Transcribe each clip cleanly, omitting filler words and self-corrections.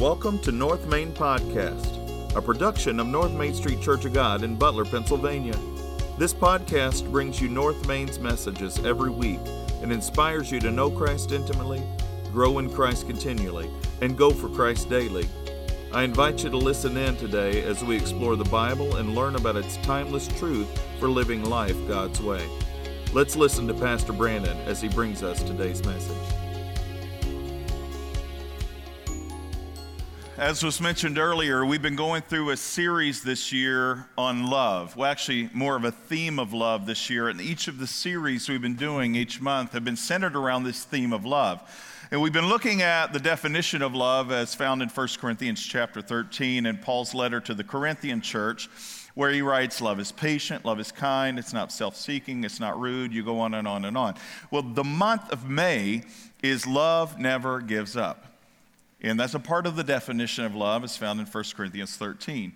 Welcome to North Main Podcast, a production of North Main Street Church of God in Butler, Pennsylvania. This podcast brings you North Main's messages every week and inspires you to know Christ intimately, grow in Christ continually, and go for Christ daily. I invite you to listen in today as we explore the Bible and learn about its timeless truth for living life God's way. Let's listen to Pastor Brandon as he brings us today's message. As was mentioned earlier, we've been going through a series this year on love. Well, actually, more of a theme of love this year. And each of the series we've been doing each month have been centered around this theme of love. And we've been looking at the definition of love as found in 1 Corinthians chapter 13 and Paul's letter to the Corinthian church, where he writes, love is patient, love is kind, it's not self-seeking, it's not rude, you go on and on and on. Well, the month of May is love never gives up. And that's a part of the definition of love is found in 1 Corinthians 13.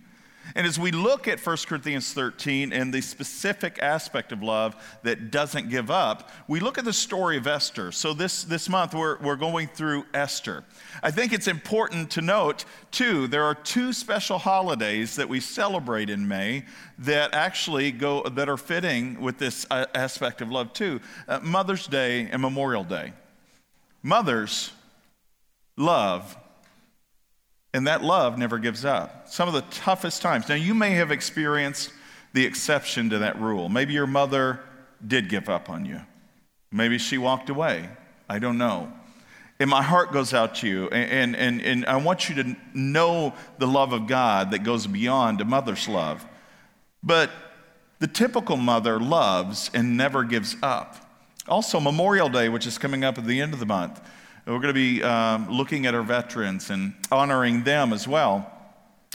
And as we look at 1 Corinthians 13 and the specific aspect of love that doesn't give up, we look at the story of Esther. So this month we're going through Esther. I think it's important to note, too, there are two special holidays that we celebrate in May that actually that are fitting with this aspect of love, too. Mother's Day and Memorial Day. Mothers love, and that love never gives up. Some of the toughest times. Now, you may have experienced the exception to that rule. Maybe your mother did give up on you. Maybe she walked away. I don't know. And my heart goes out to you, and I want you to know the love of God that goes beyond a mother's love. But the typical mother loves and never gives up. Also, Memorial Day, which is coming up at the end of the month, we're going to be looking at our veterans and honoring them as well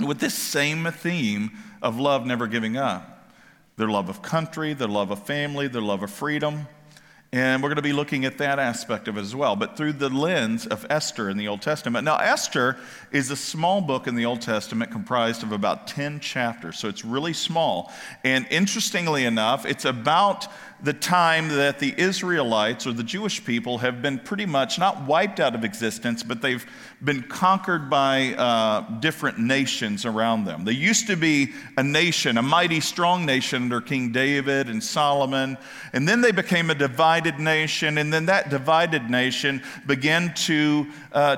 with this same theme of love never giving up. Their love of country, their love of family, their love of freedom. And we're going to be looking at that aspect of it as well, but through the lens of Esther in the Old Testament. Now, Esther is a small book in the Old Testament comprised of about 10 chapters, so it's really small. And interestingly enough, it's about the time that the Israelites or the Jewish people have been pretty much not wiped out of existence, but they've been conquered by different nations around them. They used to be a nation, a mighty, strong nation under King David and Solomon, and then they became a divided nation, and then that divided nation began to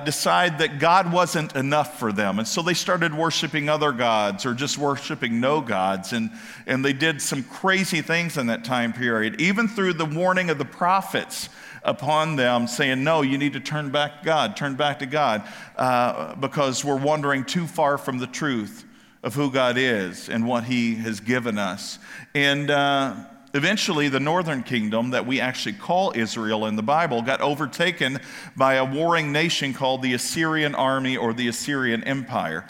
decide that God wasn't enough for them, and so they started worshiping other gods or just worshiping no gods, and they did some crazy things in that time period, even through the warning of the prophets upon them saying, no, you need to turn back to God, because we're wandering too far from the truth of who God is and what he has given us. And eventually, the northern kingdom that we actually call Israel in the Bible got overtaken by a warring nation called the Assyrian army or the Assyrian Empire.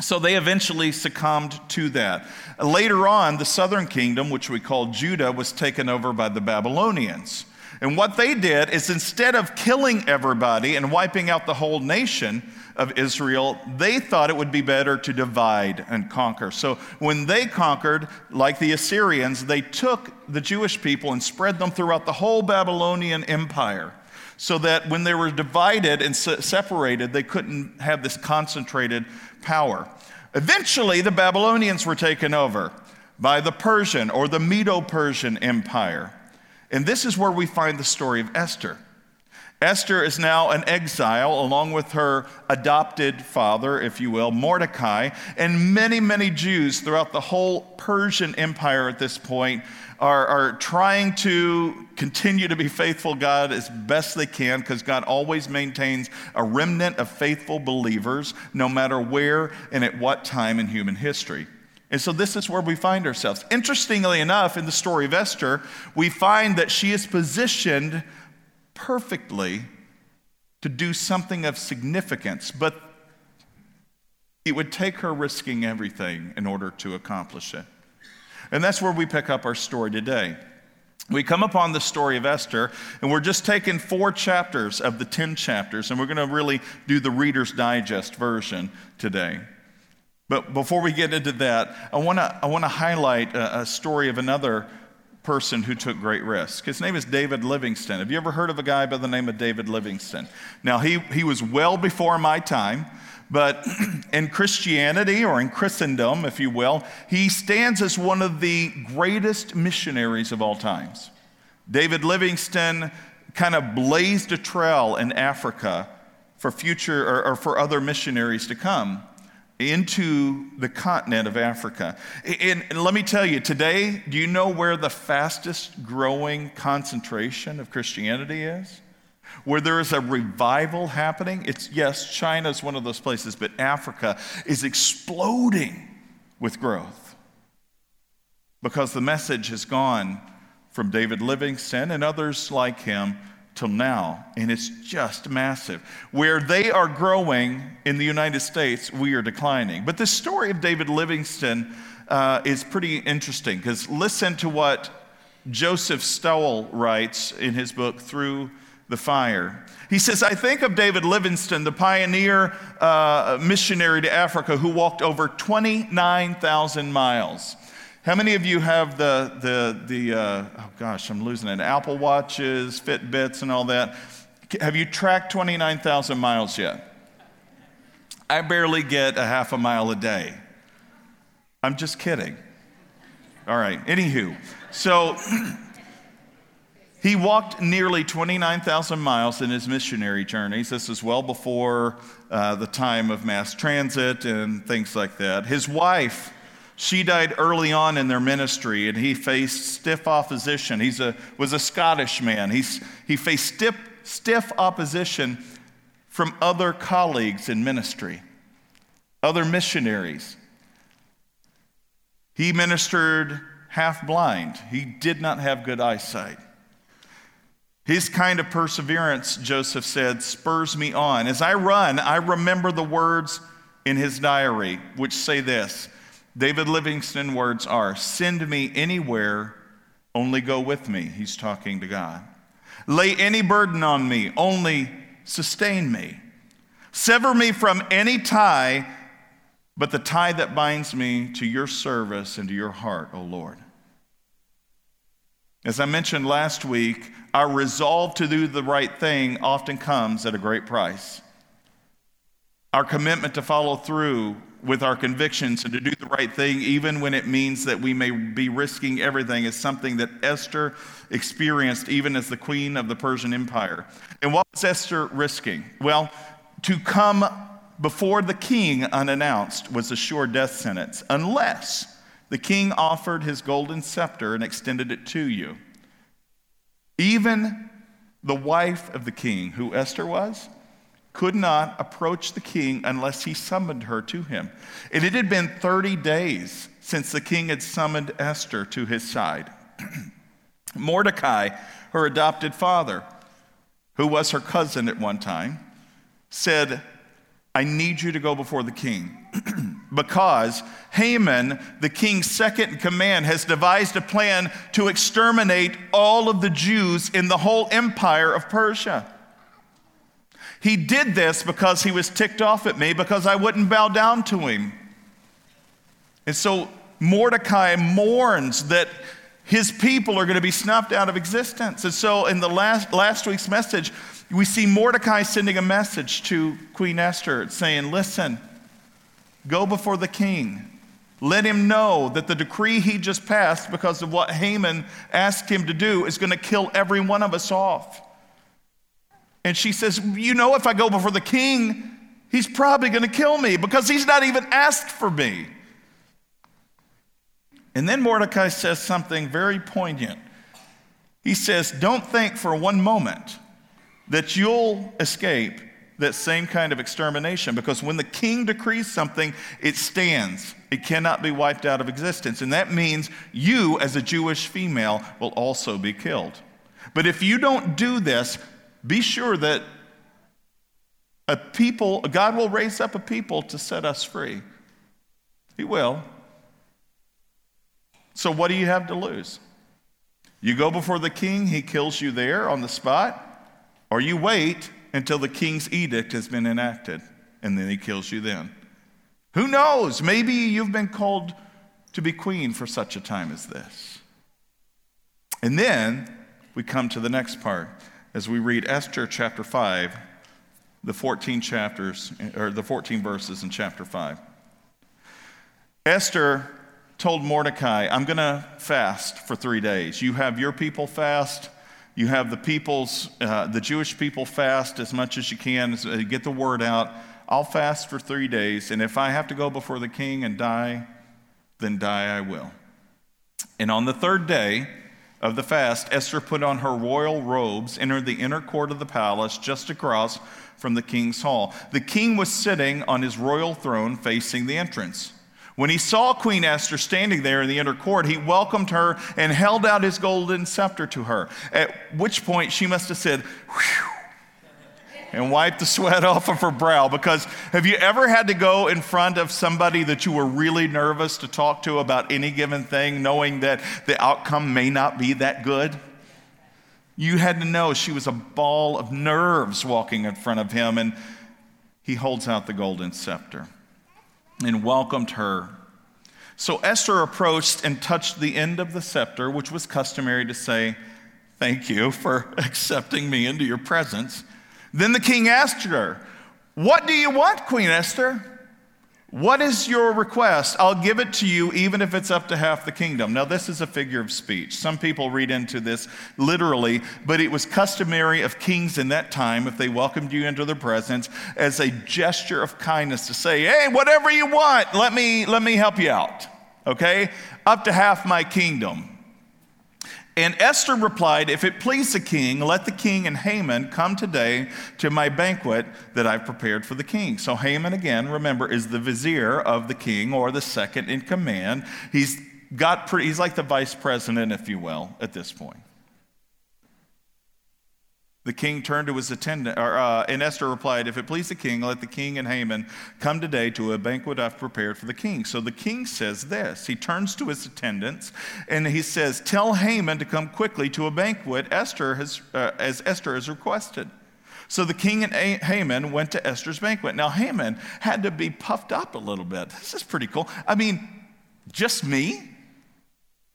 So they eventually succumbed to that. Later on, the southern kingdom, which we call Judah, was taken over by the Babylonians. And what they did is instead of killing everybody and wiping out the whole nation of Israel, they thought it would be better to divide and conquer. So when they conquered, like the Assyrians, they took the Jewish people and spread them throughout the whole Babylonian Empire, so that when they were divided and separated, they couldn't have this concentrated power. Eventually, the Babylonians were taken over by the Persian or the Medo-Persian Empire. And this is where we find the story of Esther. Esther is now an exile along with her adopted father, if you will, Mordecai, and many, many Jews throughout the whole Persian Empire at this point are trying to continue to be faithful to God as best they can, because God always maintains a remnant of faithful believers no matter where and at what time in human history. And so this is where we find ourselves. Interestingly enough, in the story of Esther, we find that she is positioned perfectly to do something of significance, but it would take her risking everything in order to accomplish it. And that's where we pick up our story today. We come upon the story of Esther, and we're just taking 4 chapters of the 10 chapters, and we're going to really do the Reader's Digest version today. But before we get into that, I want to highlight a story of another person who took great risk. His name is David Livingstone. Have you ever heard of a guy by the name of David Livingstone? Now, he was well before my time, but in Christianity, or in Christendom, if you will, he stands as one of the greatest missionaries of all times. David Livingstone kind of blazed a trail in Africa for future or for other missionaries to come into the continent of Africa. And let me tell you, today, do you know where the fastest growing concentration of Christianity is? Where there is a revival happening? It's, yes, China is one of those places, but Africa is exploding with growth because the message has gone from David Livingstone and others like him till now, and it's just massive. Where they are growing in the United States, we are declining. But the story of David Livingstone is pretty interesting, because listen to what Joseph Stowell writes in his book, Through the Fire. He says, I think of David Livingstone, the pioneer missionary to Africa who walked over 29,000 miles. How many of you have I'm losing it, Apple Watches, Fitbits, and all that? Have you tracked 29,000 miles yet? I barely get a half a mile a day. I'm just kidding. All right, anywho. So he walked nearly 29,000 miles in his missionary journeys. This is well before the time of mass transit and things like that. His wife, she died early on in their ministry, and he faced stiff opposition. He was a Scottish man. He faced stiff opposition from other colleagues in ministry, other missionaries. He ministered half blind. He did not have good eyesight. His kind of perseverance, Joseph said, spurs me on. As I run, I remember the words in his diary, which say this. David Livingstone words are, send me anywhere, only go with me. He's talking to God. Lay any burden on me, only sustain me. Sever me from any tie, but the tie that binds me to your service and to your heart, O Lord. As I mentioned last week, our resolve to do the right thing often comes at a great price. Our commitment to follow through with our convictions and to do the right thing, even when it means that we may be risking everything, is something that Esther experienced even as the queen of the Persian Empire. And what was Esther risking? Well, to come before the king unannounced was a sure death sentence, unless the king offered his golden scepter and extended it to you. Even the wife of the king, who Esther was, could not approach the king unless he summoned her to him. And it had been 30 days since the king had summoned Esther to his side. Mordecai, her adopted father, who was her cousin at one time, said, I need you to go before the king because Haman, the king's second in command, has devised a plan to exterminate all of the Jews in the whole empire of Persia. He did this because he was ticked off at me because I wouldn't bow down to him. And so Mordecai mourns that his people are going to be snuffed out of existence. And so in the last week's message, we see Mordecai sending a message to Queen Esther saying, listen, go before the king. Let him know that the decree he just passed because of what Haman asked him to do is going to kill every one of us off. And she says, you know, if I go before the king, he's probably going to kill me because he's not even asked for me. And then Mordecai says something very poignant. He says, don't think for one moment that you'll escape that same kind of extermination, because when the king decrees something, it stands. It cannot be wiped out of existence. And that means you, as a Jewish female, will also be killed. But if you don't do this, be sure that God will raise up a people to set us free. He will. So what do you have to lose? You go before the king, he kills you there on the spot, or you wait until the king's edict has been enacted, and then he kills you then. Who knows? Maybe you've been called to be queen for such a time as this. And then we come to the next part as we read Esther chapter 5, the 14 chapters, or the 14 verses in chapter 5. Esther told Mordecai, I'm going to fast for 3 days. You have your people fast. You have the Jewish people fast as much as you can. Get the word out. I'll fast for 3 days. And if I have to go before the king and die, then die I will. And on the third day of the fast, Esther put on her royal robes, entered the inner court of the palace just across from the king's hall. The king was sitting on his royal throne facing the entrance. When he saw Queen Esther standing there in the inner court, he welcomed her and held out his golden scepter to her, at which point she must have said, whew, and wiped the sweat off of her brow. Because have you ever had to go in front of somebody that you were really nervous to talk to about any given thing, knowing that the outcome may not be that good? You had to know she was a ball of nerves walking in front of him, and he holds out the golden scepter and welcomed her. So Esther approached and touched the end of the scepter, which was customary to say, thank you for accepting me into your presence. Then the king asked her, what do you want, Queen Esther? What is your request? I'll give it to you, even if it's up to half the kingdom. Now, this is a figure of speech. Some people read into this literally, but it was customary of kings in that time, if they welcomed you into their presence, as a gesture of kindness to say, hey, whatever you want, let me help you out, okay? Up to half my kingdom. And Esther replied, if it please the king, let the king and Haman come today to my banquet that I've prepared for the king. So Haman, again, remember, is the vizier of the king, or the second in command. He's like the vice president, if you will, at this point. The king turned to his attendant, and Esther replied, if it please the king, let the king and Haman come today to a banquet I've prepared for the king. So the king says this. He turns to his attendants, and he says, tell Haman to come quickly to a banquet as Esther has requested. So the king and Haman went to Esther's banquet. Now, Haman had to be puffed up a little bit. This is pretty cool. I mean, just me?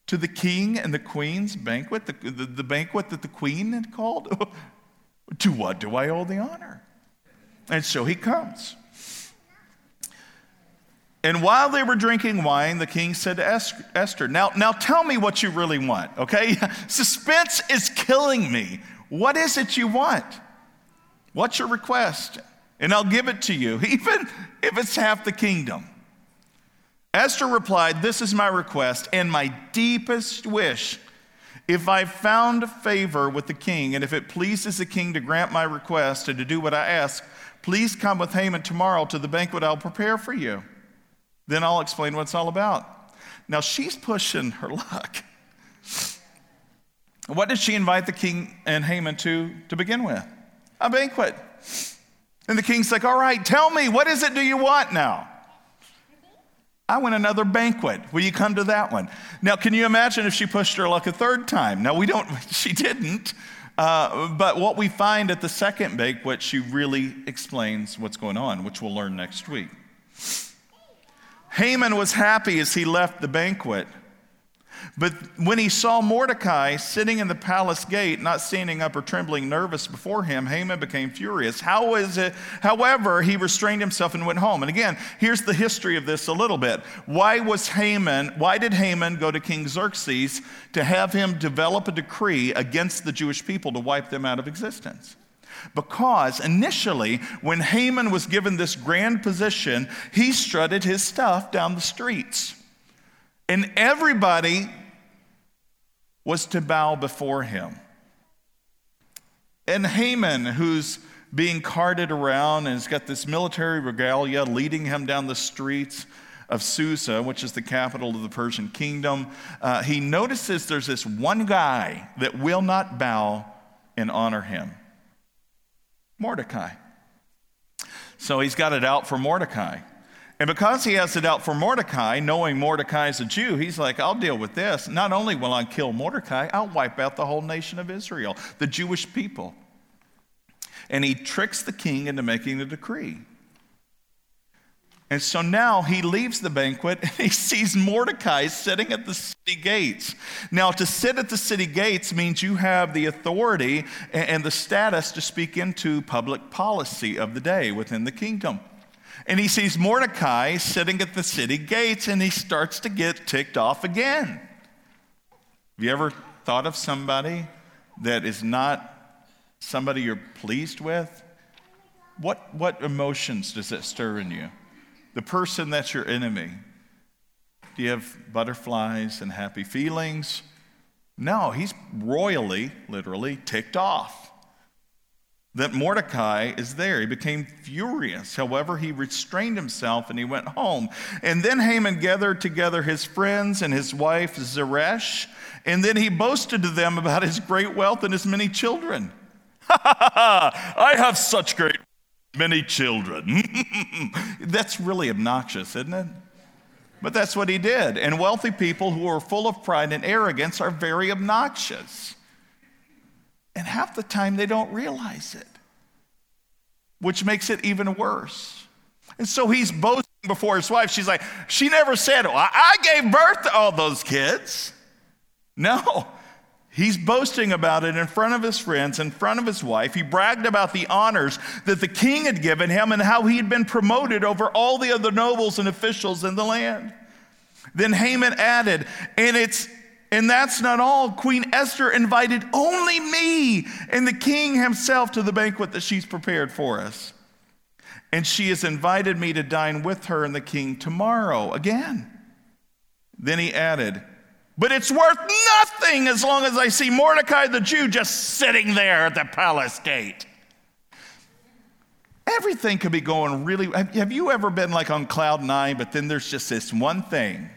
To the king and the queen's banquet? The banquet that the queen had called? To what do I owe the honor? And so he comes. And while they were drinking wine, the king said to Esther, now tell me what you really want, okay? Suspense is killing me. What is it you want? What's your request? And I'll give it to you, even if it's half the kingdom. Esther replied, this is my request and my deepest wish. If I found favor with the king, and if it pleases the king to grant my request and to do what I ask, please come with Haman tomorrow to the banquet I'll prepare for you. Then I'll explain what it's all about. Now, she's pushing her luck. What did she invite the king and Haman to begin with? A banquet. And the king's like, all right, tell me, what is it do you want now? I want another banquet. Will you come to that one? Now, can you imagine if she pushed her luck a third time? Now, she didn't. But what we find at the second banquet, she really explains what's going on, which we'll learn next week. Haman was happy as he left the banquet. But when he saw Mordecai sitting in the palace gate, not standing up or trembling nervous before him, Haman became furious. However, he restrained himself and went home. And again, here's the history of this a little bit. Why did Haman go to King Xerxes to have him develop a decree against the Jewish people to wipe them out of existence? Because initially, when Haman was given this grand position, he strutted his stuff down the streets. And everybody was to bow before him. And Haman, who's being carted around and has got this military regalia leading him down the streets of Susa, which is the capital of the Persian kingdom, he notices there's this one guy that will not bow and honor him, Mordecai. So he's got it out for Mordecai. And because he has it out for Mordecai, knowing Mordecai's a Jew, he's like, I'll deal with this. Not only will I kill Mordecai, I'll wipe out the whole nation of Israel, the Jewish people. And he tricks the king into making the decree. And so now he leaves the banquet and he sees Mordecai sitting at the city gates. Now, to sit at the city gates means you have the authority and the status to speak into public policy of the day within the kingdom. And he sees Mordecai sitting at the city gates and he starts to get ticked off again. Have you ever thought of somebody that is not somebody you're pleased with? What emotions does that stir in you? The person that's your enemy. Do you have butterflies and happy feelings? No, he's royally, literally, ticked off that Mordecai is there. He became furious. However, he restrained himself and he went home. And then Haman gathered together his friends and his wife Zeresh, and then he boasted to them about his great wealth and his many children. Ha ha ha ha! I have such great many children. That's really obnoxious, isn't it? But that's what he did. And wealthy people who are full of pride and arrogance are very obnoxious. And half the time they don't realize it, which makes it even worse. And so he's boasting before his wife. She's like, she never said, oh, I gave birth to all those kids. No. He's boasting about it in front of his friends, in front of his wife. He bragged about the honors that the king had given him and how he had been promoted over all the other nobles and officials in the land. Then Haman added, and that's not all. Queen Esther invited only me and the king himself to the banquet that she's prepared for us. And she has invited me to dine with her and the king tomorrow again. Then he added, but it's worth nothing as long as I see Mordecai the Jew just sitting there at the palace gate. Everything could be going really, have you ever been like on cloud nine, but then there's just this one thing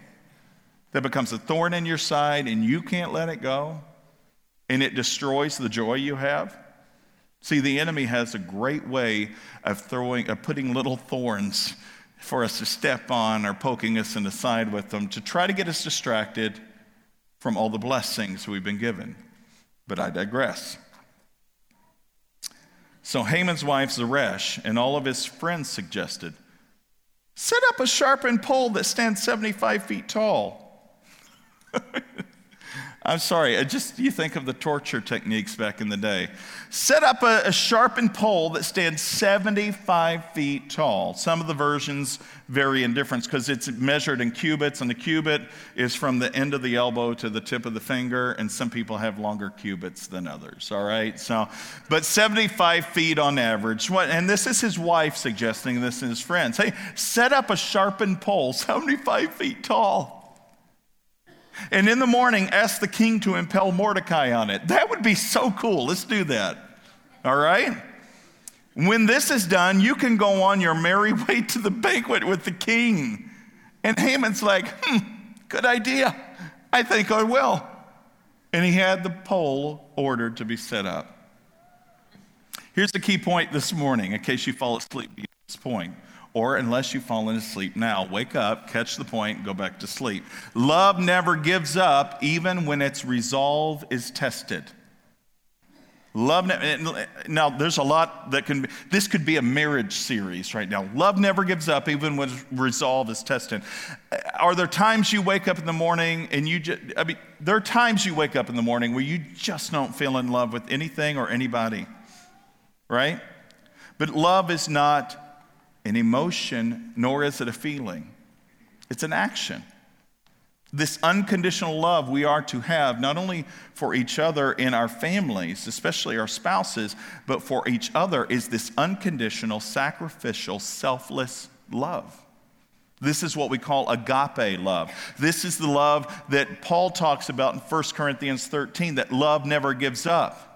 that becomes a thorn in your side and you can't let it go and it destroys the joy you have? See, the enemy has a great way of putting little thorns for us to step on or poking us in the side with them to try to get us distracted from all the blessings we've been given. But I digress. So Haman's wife Zeresh and all of his friends suggested, set up a sharpened pole that stands 75 feet tall. I'm sorry, you think of the torture techniques back in the day. Set up a sharpened pole that stands 75 feet tall. Some of the versions vary in difference because it's measured in cubits, and the cubit is from the end of the elbow to the tip of the finger, and some people have longer cubits than others, all right? So, but 75 feet on average. And this is his wife suggesting this and his friends. Hey, set up a sharpened pole 75 feet tall. And in the morning, ask the king to impel Mordecai on it. That would be so cool. Let's do that. All right? When this is done, you can go on your merry way to the banquet with the king. And Haman's like, good idea. I think I will. And he had the pole ordered to be set up. Here's the key point this morning, in case you fall asleep at this point. Or unless you've fallen asleep now. Wake up, catch the point, go back to sleep. Love never gives up even when its resolve is tested. Now there's a lot that can be, this could be a marriage series right now. Love never gives up even when resolve is tested. Are there times you wake up in the morning and there are times you wake up in the morning where you just don't feel in love with anything or anybody, right? But love is not an emotion, nor is it a feeling. It's an action. This unconditional love we are to have, not only for each other in our families, especially our spouses, but for each other is this unconditional, sacrificial, selfless love. This is what we call agape love. This is the love that Paul talks about in 1 Corinthians 13, that love never gives up.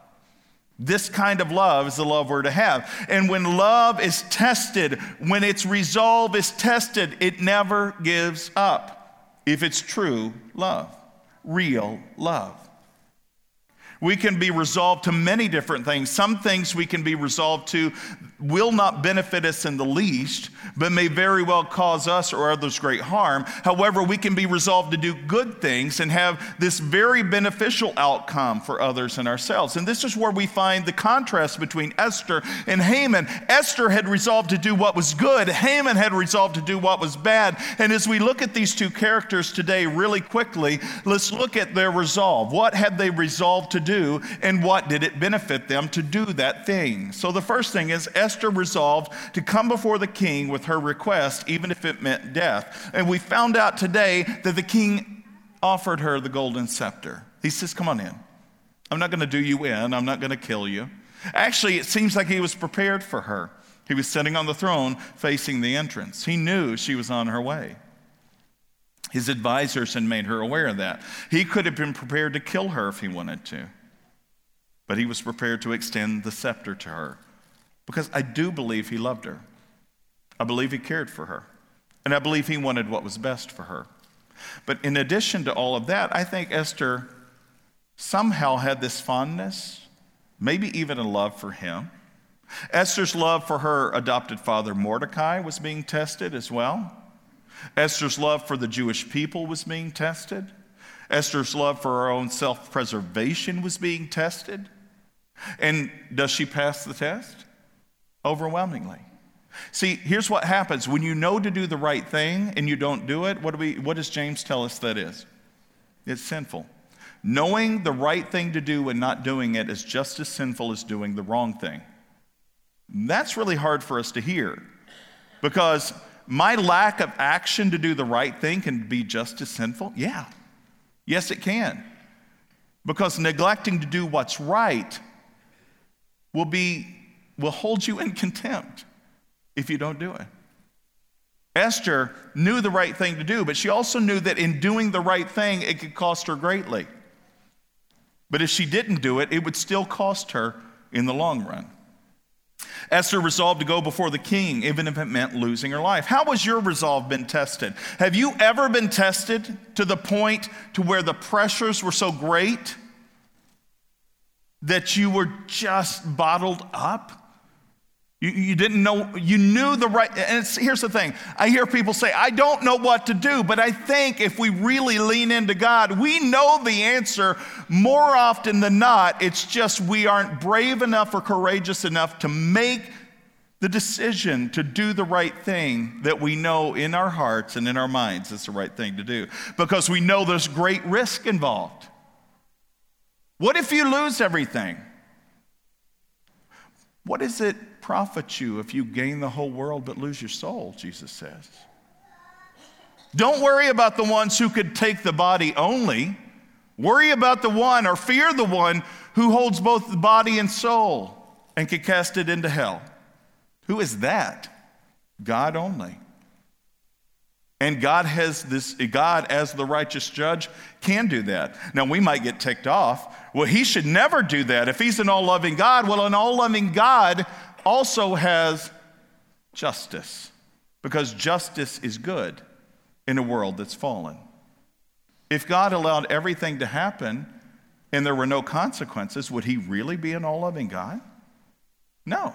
This kind of love is the love we're to have. And when love is tested, when its resolve is tested, it never gives up if it's true love, real love. We can be resolved to many different things. Some things we can be resolved to will not benefit us in the least, but may very well cause us or others great harm. However, we can be resolved to do good things and have this very beneficial outcome for others and ourselves. And this is where we find the contrast between Esther and Haman. Esther had resolved to do what was good. Haman had resolved to do what was bad. And as we look at these two characters today really quickly, let's look at their resolve. What had they resolved to do, and what did it benefit them to do that thing? So the first thing is, Esther resolved to come before the king with her request, even if it meant death. And we found out today that the king offered her the golden scepter. He says, come on in. I'm not going to do you in. I'm not going to kill you. Actually, it seems like he was prepared for her. He was sitting on the throne facing the entrance. He knew she was on her way. His advisors had made her aware of that. He could have been prepared to kill her if he wanted to, but he was prepared to extend the scepter to her, because I do believe he loved her. I believe he cared for her. And I believe he wanted what was best for her. But in addition to all of that, I think Esther somehow had this fondness, maybe even a love for him. Esther's love for her adopted father Mordecai was being tested as well. Esther's love for the Jewish people was being tested. Esther's love for her own self-preservation was being tested. And does she pass the test? Overwhelmingly. See, here's what happens. When you know to do the right thing and you don't do it, what does James tell us that is? It's sinful. Knowing the right thing to do and not doing it is just as sinful as doing the wrong thing. That's really hard for us to hear, because my lack of action to do the right thing can be just as sinful. Yeah. Yes, it can. Because neglecting to do what's right will hold you in contempt if you don't do it. Esther knew the right thing to do, but she also knew that in doing the right thing, it could cost her greatly. But if she didn't do it, it would still cost her in the long run. Esther resolved to go before the king, even if it meant losing her life. How has your resolve been tested? Have you ever been tested to the point to where the pressures were so great that you were just bottled up? You didn't know, you knew the right, and here's the thing. I hear people say, I don't know what to do, but I think if we really lean into God, we know the answer more often than not. It's just we aren't brave enough or courageous enough to make the decision to do the right thing that we know in our hearts and in our minds is the right thing to do, because we know there's great risk involved. What if you lose everything? What does it profit you if you gain the whole world but lose your soul, Jesus says. Don't worry about the ones who could take the body only. Worry about the one, or fear the one, who holds both the body and soul and can cast it into hell. Who is that? God only. And God as the righteous judge can do that. Now, we might get ticked off. Well, he should never do that. If he's an all-loving God, well, an all-loving God also has justice, because justice is good in a world that's fallen. If God allowed everything to happen and there were no consequences, would he really be an all-loving God? No.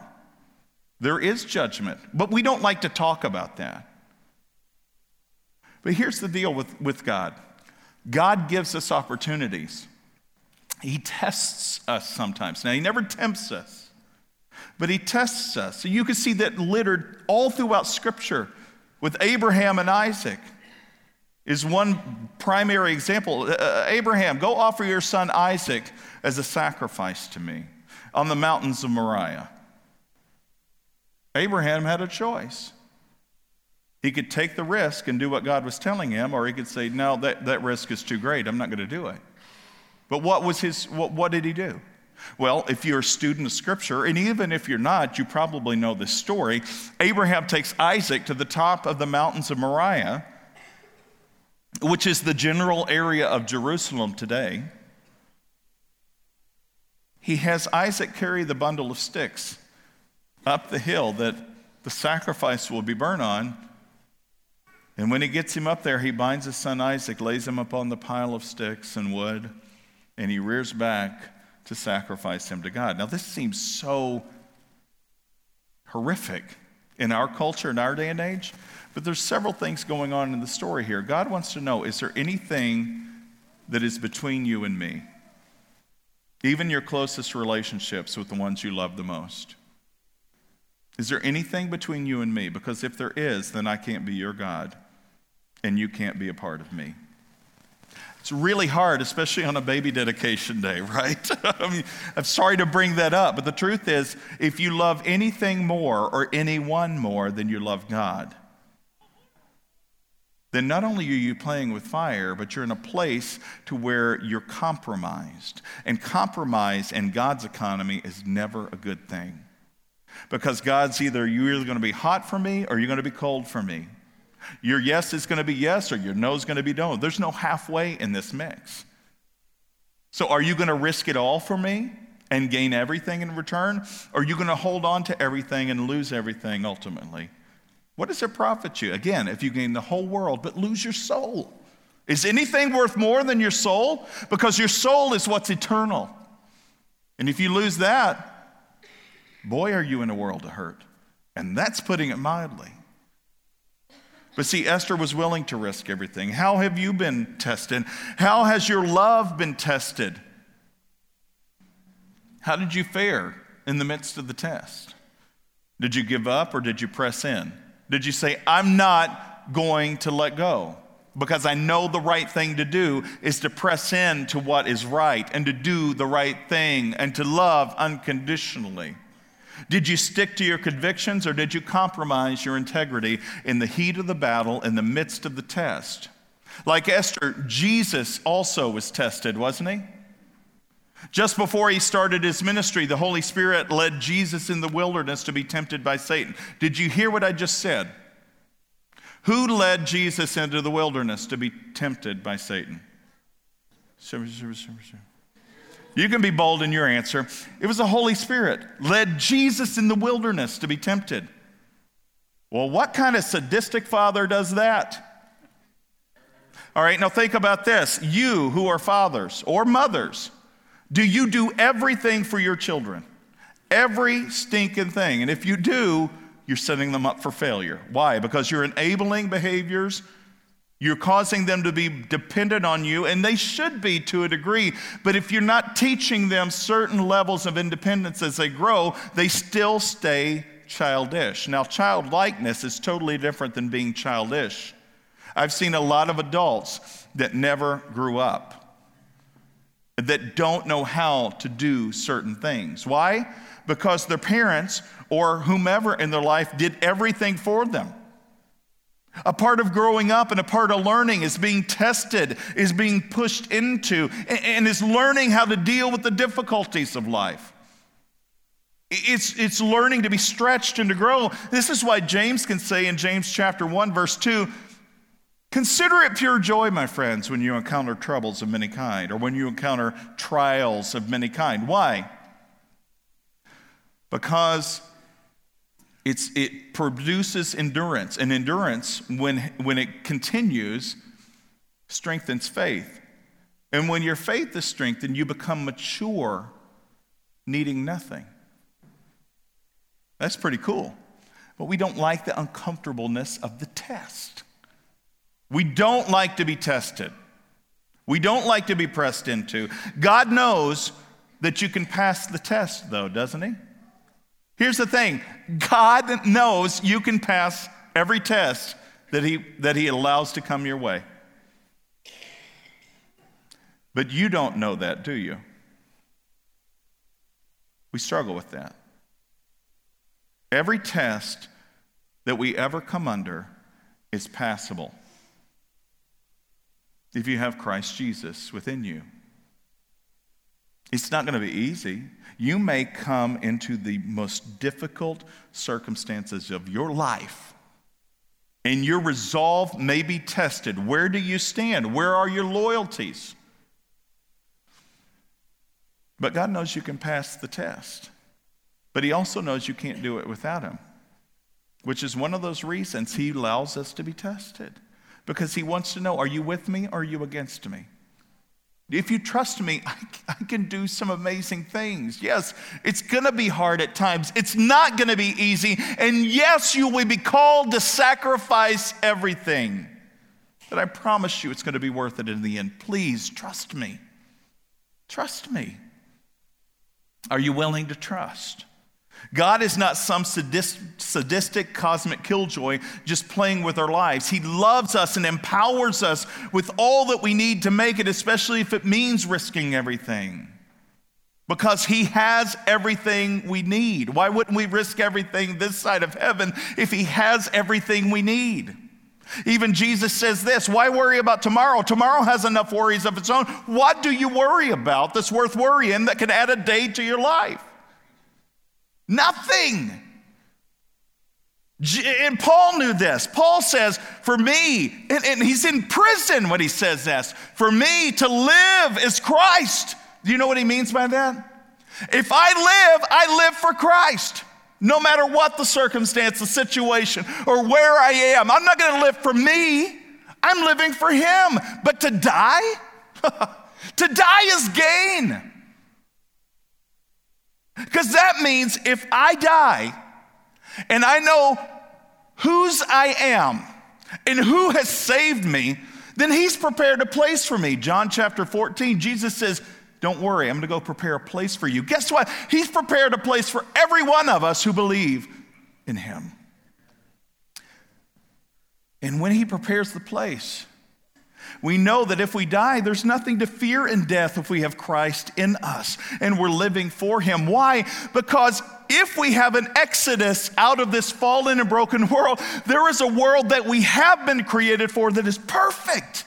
There is judgment, but we don't like to talk about that. But here's the deal with God. God gives us opportunities. He tests us sometimes. Now, he never tempts us, but he tests us. So you can see that littered all throughout Scripture with Abraham and Isaac is one primary example. Abraham, go offer your son Isaac as a sacrifice to me on the mountains of Moriah. Abraham had a choice. He could take the risk and do what God was telling him, or he could say, no, that risk is too great. I'm not going to do it. But what did he do? Well, if you're a student of Scripture, and even if you're not, you probably know this story. Abraham takes Isaac to the top of the mountains of Moriah, which is the general area of Jerusalem today. He has Isaac carry the bundle of sticks up the hill that the sacrifice will be burned on. And when he gets him up there, he binds his son Isaac, lays him upon the pile of sticks and wood, and he rears back to sacrifice him to God. Now, this seems so horrific in our culture, in our day and age. But there's several things going on in the story here. God wants to know, is there anything that is between you and me? Even your closest relationships with the ones you love the most. Is there anything between you and me? Because if there is, then I can't be your God, and you can't be a part of me. It's really hard, especially on a baby dedication day, right? I mean, I'm sorry to bring that up, but the truth is, if you love anything more or anyone more than you love God, then not only are you playing with fire, but you're in a place to where you're compromised. And compromise in God's economy is never a good thing. Because God's either, you're either going to be hot for me or you're going to be cold for me. Your yes is going to be yes or your no is going to be no. There's no halfway in this mix. So are you going to risk it all for me and gain everything in return? Or are you going to hold on to everything and lose everything ultimately? What does it profit you? Again, if you gain the whole world, but lose your soul. Is anything worth more than your soul? Because your soul is what's eternal. And if you lose that, boy, are you in a world of hurt. And that's putting it mildly. But see, Esther was willing to risk everything. How have you been tested? How has your love been tested? How did you fare in the midst of the test? Did you give up or did you press in? Did you say, I'm not going to let go because I know the right thing to do is to press in to what is right and to do the right thing and to love unconditionally? Did you stick to your convictions or did you compromise your integrity in the heat of the battle, in the midst of the test? Like Esther, Jesus also was tested, wasn't he? Just before he started his ministry, the Holy Spirit led Jesus in the wilderness to be tempted by Satan. Did you hear what I just said? Who led Jesus into the wilderness to be tempted by Satan? You can be bold in your answer. It was the Holy Spirit led Jesus in the wilderness to be tempted. Well, what kind of sadistic father does that? All right, now think about this. You who are fathers or mothers, do you do everything for your children? Every stinking thing. And if you do, you're setting them up for failure. Why? Because you're enabling behaviors. You're causing them to be dependent on you, and they should be to a degree. But if you're not teaching them certain levels of independence as they grow, they still stay childish. Now, childlikeness is totally different than being childish. I've seen a lot of adults that never grew up, that don't know how to do certain things. Why? Because their parents or whomever in their life did everything for them. A part of growing up and a part of learning is being tested, is being pushed into, and is learning how to deal with the difficulties of life. It's learning to be stretched and to grow. This is why James can say in James chapter 1, verse 2, consider it pure joy, my friends, when you encounter troubles of many kind, or when you encounter trials of many kind. Why? Because it produces endurance, and endurance, when it continues, strengthens faith. And when your faith is strengthened, you become mature, needing nothing. That's pretty cool. But we don't like the uncomfortableness of the test. We don't like to be tested. We don't like to be pressed into. God knows that you can pass the test, though, doesn't he? Here's the thing. God knows you can pass every test that he allows to come your way. But you don't know that, do you? We struggle with that. Every test that we ever come under is passable. If you have Christ Jesus within you. It's not going to be easy. You may come into the most difficult circumstances of your life, and your resolve may be tested. Where do you stand? Where are your loyalties? But God knows you can pass the test, but he also knows you can't do it without him, which is one of those reasons he allows us to be tested. Because he wants to know, are you with me or are you against me? If you trust me, I can do some amazing things. Yes, it's going to be hard at times. It's not going to be easy. And yes, you will be called to sacrifice everything. But I promise you it's going to be worth it in the end. Please trust me. Trust me. Are you willing to trust? God is not some sadistic cosmic killjoy just playing with our lives. He loves us and empowers us with all that we need to make it, especially if it means risking everything. Because he has everything we need. Why wouldn't we risk everything this side of heaven if he has everything we need? Even Jesus says this, why worry about tomorrow? Tomorrow has enough worries of its own. What do you worry about that's worth worrying that can add a day to your life? Nothing. And Paul knew this. Paul says, for me, and he's in prison when he says this, for me to live is Christ. Do you know what he means by that? If I live for Christ. No matter what the circumstance, the situation, or where I am, I'm not going to live for me. I'm living for him. But to die? To die is gain. Because that means if I die and I know whose I am and who has saved me, then he's prepared a place for me. John chapter 14, Jesus says, don't worry, I'm going to go prepare a place for you. Guess what? He's prepared a place for every one of us who believe in him. And when he prepares the place, we know that if we die, there's nothing to fear in death if we have Christ in us and we're living for him. Why? Because if we have an exodus out of this fallen and broken world, there is a world that we have been created for that is perfect.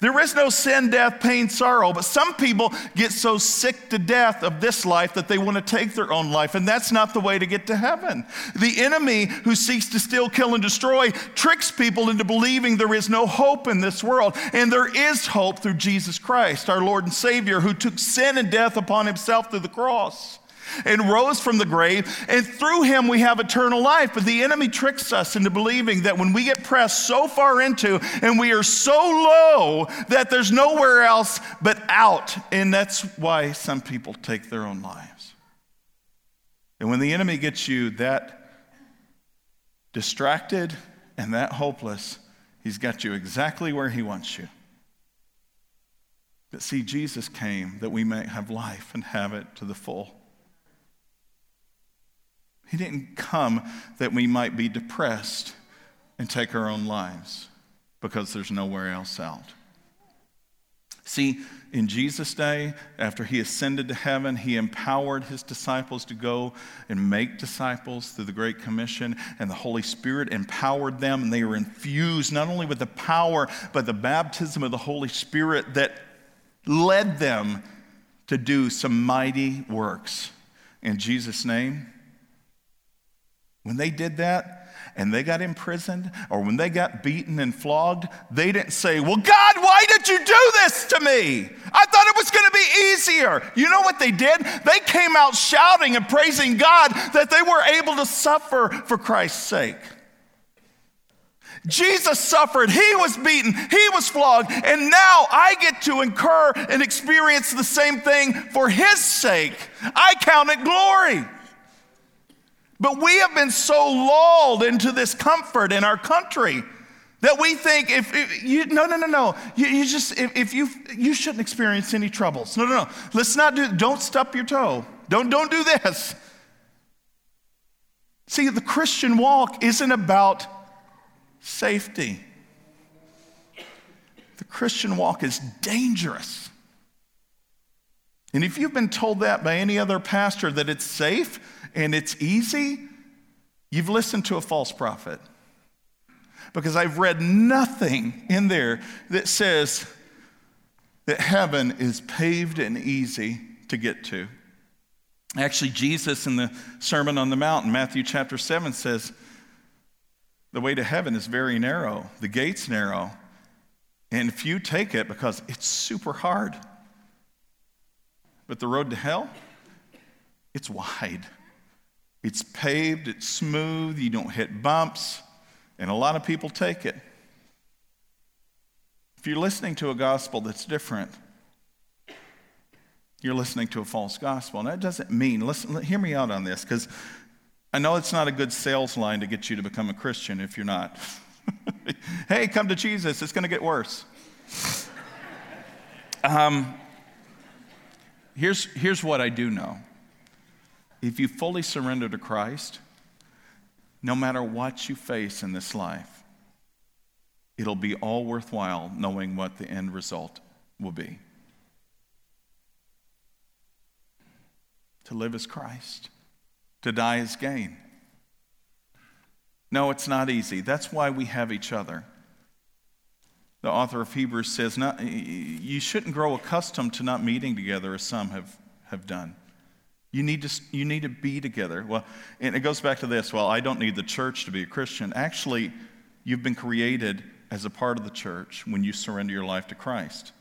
There is no sin, death, pain, sorrow, but some people get so sick to death of this life that they want to take their own life, and that's not the way to get to heaven. The enemy who seeks to steal, kill, and destroy tricks people into believing there is no hope in this world, and there is hope through Jesus Christ, our Lord and Savior, who took sin and death upon himself through the cross and rose from the grave, and through him we have eternal life. But the enemy tricks us into believing that when we get pressed so far into and we are so low that there's nowhere else but out, and that's why some people take their own lives. And when the enemy gets you that distracted and that hopeless, he's got you exactly where he wants you. But see, Jesus came that we may have life and have it to the full. He didn't come that we might be depressed and take our own lives because there's nowhere else out. See, in Jesus' day, after he ascended to heaven, he empowered his disciples to go and make disciples through the Great Commission, and the Holy Spirit empowered them, and they were infused not only with the power, but the baptism of the Holy Spirit that led them to do some mighty works. In Jesus' name, when they did that and they got imprisoned or when they got beaten and flogged, they didn't say, well, God, why did you do this to me? I thought it was going to be easier. You know what they did? They came out shouting and praising God that they were able to suffer for Christ's sake. Jesus suffered, he was beaten, he was flogged, and now I get to incur and experience the same thing for his sake. I count it glory. But we have been so lulled into this comfort in our country that we think you shouldn't experience any troubles. No. Let's not do. Don't stub your toe. Don't do this. See, the Christian walk isn't about safety. The Christian walk is dangerous. And if you've been told that by any other pastor that it's safe and it's easy, you've listened to a false prophet. Because I've read nothing in there that says that heaven is paved and easy to get to. Actually, Jesus in the Sermon on the Mount in Matthew chapter 7 says, the way to heaven is very narrow, the gate's narrow, and few take it because it's super hard. But the road to hell, it's wide. It's paved, it's smooth, you don't hit bumps, and a lot of people take it. If you're listening to a gospel that's different, you're listening to a false gospel. And that doesn't mean, listen, hear me out on this, because I know it's not a good sales line to get you to become a Christian if you're not. Hey, come to Jesus. It's going to get worse. Here's what I do know. If you fully surrender to Christ, no matter what you face in this life, it'll be all worthwhile knowing what the end result will be. To live as Christ, to die as gain. No, it's not easy. That's why we have each other. The author of Hebrews says, you shouldn't grow accustomed to not meeting together as some have done. You need to be together. Well, and it goes back to this. Well, I don't need the church to be a Christian. Actually, you've been created as a part of the church when you surrender your life to Christ.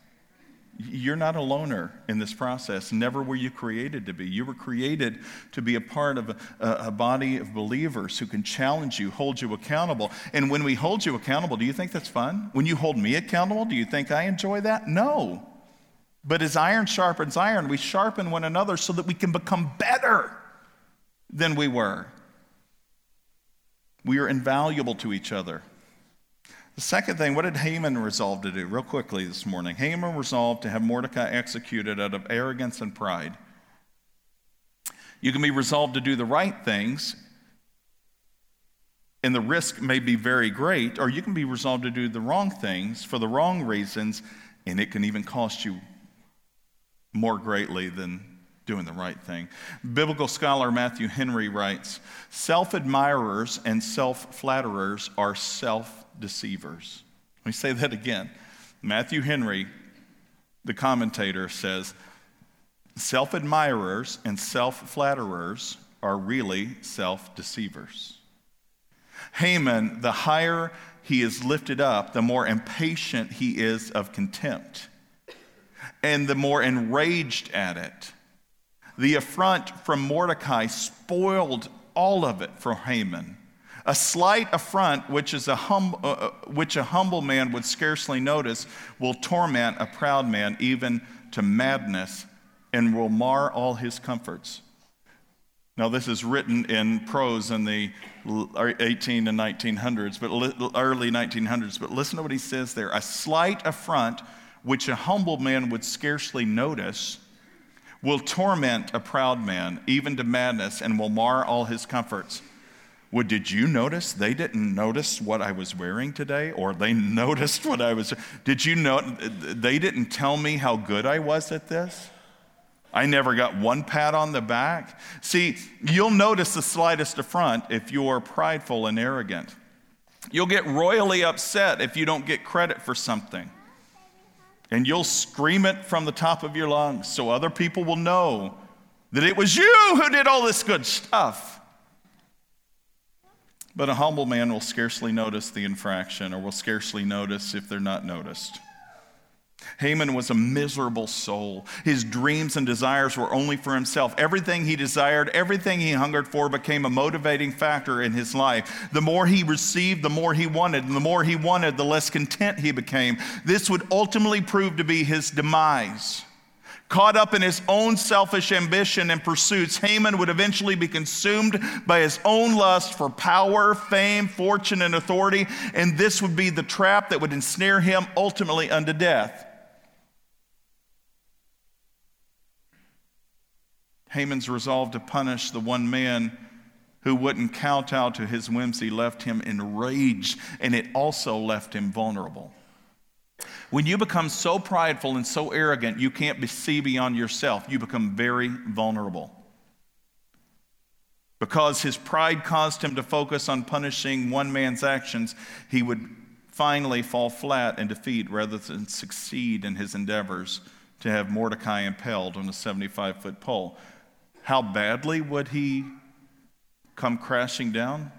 You're not a loner in this process. Never were you created to be. You were created to be a part of a body of believers who can challenge you, hold you accountable. And when we hold you accountable, do you think that's fun? When you hold me accountable, do you think I enjoy that? No. But as iron sharpens iron, we sharpen one another so that we can become better than we were. We are invaluable to each other. The second thing, what did Haman resolve to do? Real quickly this morning. Haman resolved to have Mordecai executed out of arrogance and pride. You can be resolved to do the right things, and the risk may be very great, or you can be resolved to do the wrong things for the wrong reasons, and it can even cost you more greatly than doing the right thing. Biblical scholar Matthew Henry writes, self-admirers and self-flatterers are self-deceivers. Let me say that again. Matthew Henry, the commentator, says, self-admirers and self-flatterers are really self-deceivers. Haman, the higher he is lifted up, the more impatient he is of contempt, and the more enraged at it. The affront from Mordecai spoiled all of it for Haman. A slight affront, which a humble man would scarcely notice, will torment a proud man even to madness and will mar all his comforts. Now, this is written in prose in the 18 and 1900s, but early 1900s. But listen to what he says there. A slight affront, which a humble man would scarcely notice, will torment a proud man, even to madness, and will mar all his comforts. Well, did you notice they didn't notice what I was wearing today? Or they noticed what I was... Did you know they didn't tell me how good I was at this? I never got one pat on the back. See, you'll notice the slightest affront if you're prideful and arrogant. You'll get royally upset if you don't get credit for something. And you'll scream it from the top of your lungs so other people will know that it was you who did all this good stuff. But a humble man will scarcely notice the infraction, or will scarcely notice if they're not noticed. Haman was a miserable soul. His dreams and desires were only for himself. Everything he desired, everything he hungered for became a motivating factor in his life. The more he received, the more he wanted. And the more he wanted, the less content he became. This would ultimately prove to be his demise. Caught up in his own selfish ambition and pursuits, Haman would eventually be consumed by his own lust for power, fame, fortune, and authority. And this would be the trap that would ensnare him ultimately unto death. Haman's resolve to punish the one man who wouldn't kowtow to his whimsy left him enraged, and it also left him vulnerable. When you become so prideful and so arrogant, you can't see beyond yourself. You become very vulnerable. Because his pride caused him to focus on punishing one man's actions, he would finally fall flat in defeat rather than succeed in his endeavors to have Mordecai impaled on a 75-foot pole. How badly would he come crashing down?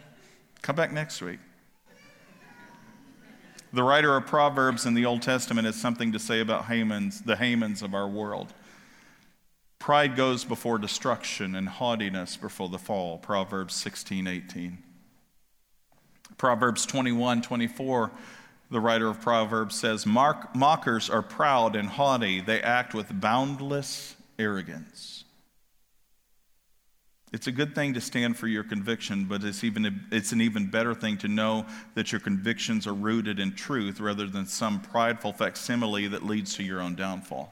Come back next week. The writer of Proverbs in the Old Testament has something to say about the Hamans of our world. Pride goes before destruction and haughtiness before the fall, Proverbs 16:18. Proverbs 21:24, the writer of Proverbs says, mockers are proud and haughty. They act with boundless arrogance. It's a good thing to stand for your conviction, but it's an even better thing to know that your convictions are rooted in truth rather than some prideful facsimile that leads to your own downfall.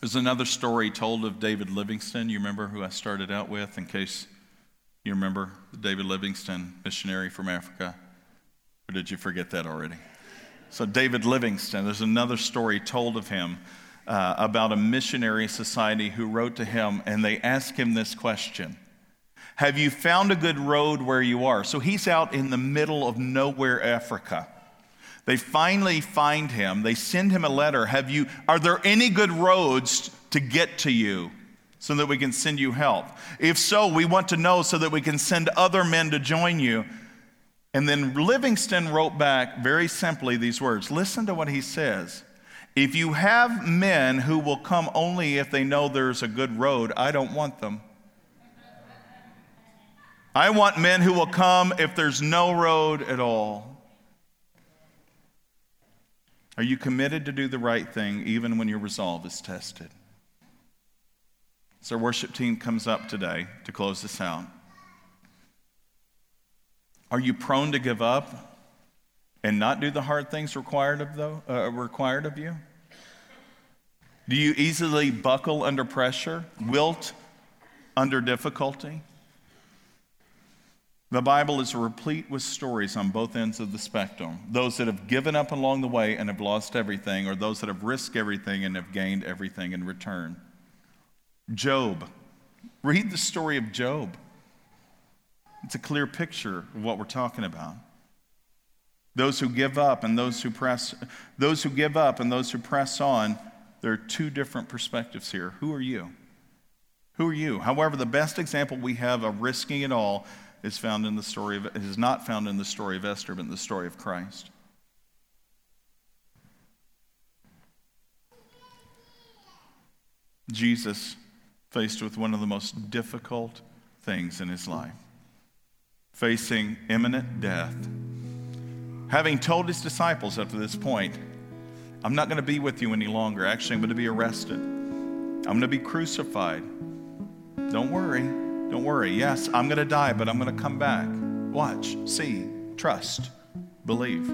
There's another story told of David Livingstone. You remember who I started out with, in case you remember David Livingstone, missionary from Africa? Or did you forget that already? So David Livingstone, there's another story told of him. About a missionary society who wrote to him, and they asked him this question: have you found a good road where you are? So he's out in the middle of nowhere, Africa. They finally find him. They send him a letter. Are there any good roads to get to you so that we can send you help? If so, we want to know so that we can send other men to join you. And then Livingstone wrote back very simply these words. Listen to what he says. If you have men who will come only if they know there's a good road, I don't want them. I want men who will come if there's no road at all. Are you committed to do the right thing even when your resolve is tested? So our worship team comes up today to close this out. Are you prone to give up and not do the hard things required of you? Do you easily buckle under pressure, wilt under difficulty? The Bible is replete with stories on both ends of the spectrum, those that have given up along the way and have lost everything, or those that have risked everything and have gained everything in return. Job. Read the story of Job. It's a clear picture of what we're talking about. Those who give up and those who press on, there are two different perspectives here. Who are you? However, the best example we have of risking it all is not found in the story of Esther, but in the story of Christ. Jesus faced with one of the most difficult things in his life, facing imminent death. Having told his disciples up to this point, I'm not going to be with you any longer. Actually, I'm going to be arrested. I'm going to be crucified. Don't worry. Yes, I'm going to die, but I'm going to come back. Watch, see, trust, believe.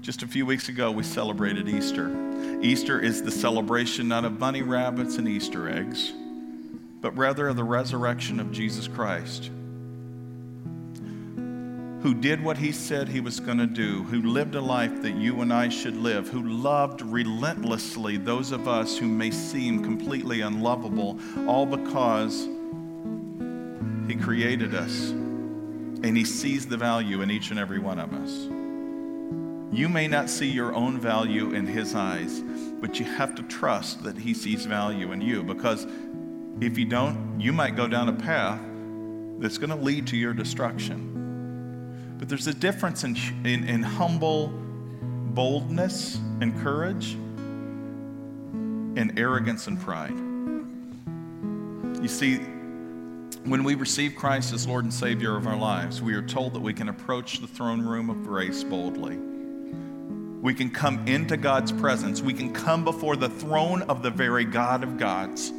Just a few weeks ago, we celebrated Easter. Easter is the celebration not of bunny rabbits and Easter eggs, but rather of the resurrection of Jesus Christ, who did what he said he was going to do, who lived a life that you and I should live, who loved relentlessly those of us who may seem completely unlovable, all because he created us and he sees the value in each and every one of us. You may not see your own value in his eyes, but you have to trust that he sees value in you, because if you don't, you might go down a path that's going to lead to your destruction. But there's a difference in humble boldness and courage and arrogance and pride. You see, when we receive Christ as Lord and Savior of our lives, we are told that we can approach the throne room of grace boldly. We can come into God's presence. We can come before the throne of the very God of gods.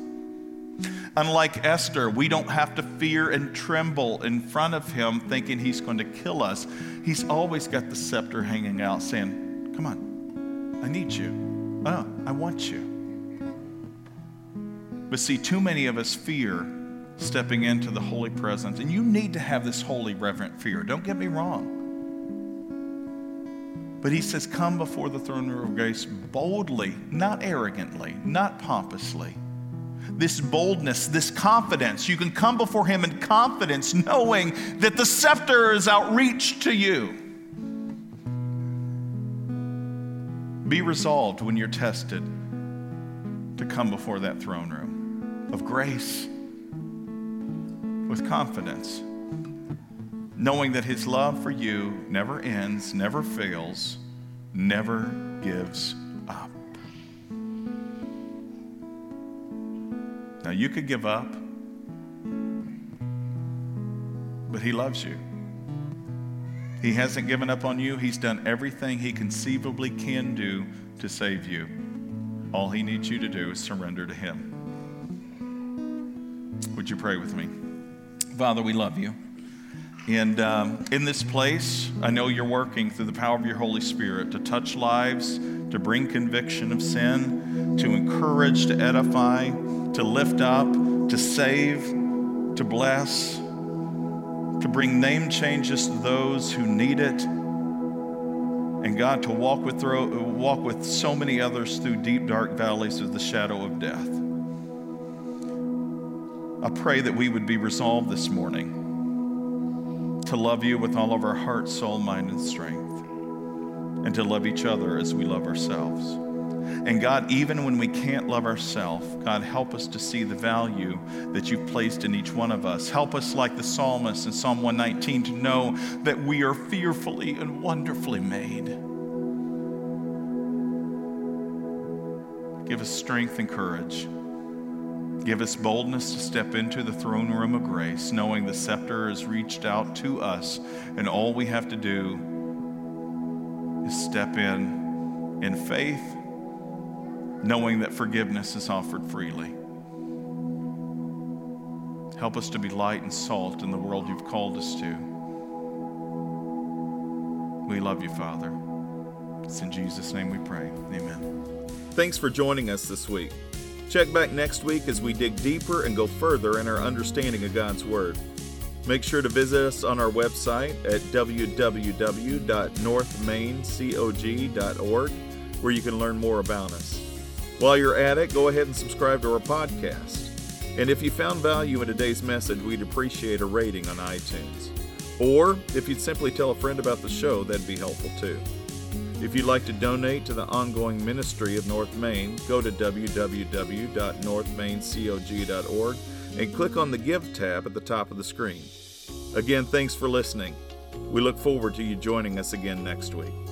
Unlike Esther, we don't have to fear and tremble in front of him thinking he's going to kill us. He's always got the scepter hanging out saying, come on, I need you. Oh, I want you. But see, too many of us fear stepping into the holy presence. And you need to have this holy, reverent fear. Don't get me wrong. But he says, come before the throne of grace boldly, not arrogantly, not pompously. This boldness, this confidence. You can come before him in confidence, knowing that the scepter is outreached to you. Be resolved when you're tested to come before that throne room of grace with confidence, knowing that his love for you never ends, never fails, never gives up. Now, you could give up, but he loves you. He hasn't given up on you. He's done everything he conceivably can do to save you. All he needs you to do is surrender to him. Would you pray with me? Father, we love you. And in this place, I know you're working through the power of your Holy Spirit to touch lives, to bring conviction of sin, to encourage, to edify, to lift up, to save, to bless, to bring name changes to those who need it, and God, to walk with so many others through deep, dark valleys of the shadow of death. I pray that we would be resolved this morning to love you with all of our heart, soul, mind, and strength, and to love each other as we love ourselves. And God, even when we can't love ourselves, God, help us to see the value that you've placed in each one of us. Help us, like the psalmist in Psalm 119, to know that we are fearfully and wonderfully made. Give us strength and courage. Give us boldness to step into the throne room of grace, knowing the scepter is reached out to us, and all we have to do is step in faith, knowing that forgiveness is offered freely. Help us to be light and salt in the world you've called us to. We love you, Father. It's in Jesus' name we pray. Amen. Thanks for joining us this week. Check back next week as we dig deeper and go further in our understanding of God's Word. Make sure to visit us on our website at www.northmaincog.org, where you can learn more about us. While you're at it, go ahead and subscribe to our podcast. And if you found value in today's message, we'd appreciate a rating on iTunes. Or if you'd simply tell a friend about the show, that'd be helpful too. If you'd like to donate to the ongoing ministry of North Main, go to www.northmaincog.org and click on the Give tab at the top of the screen. Again, thanks for listening. We look forward to you joining us again next week.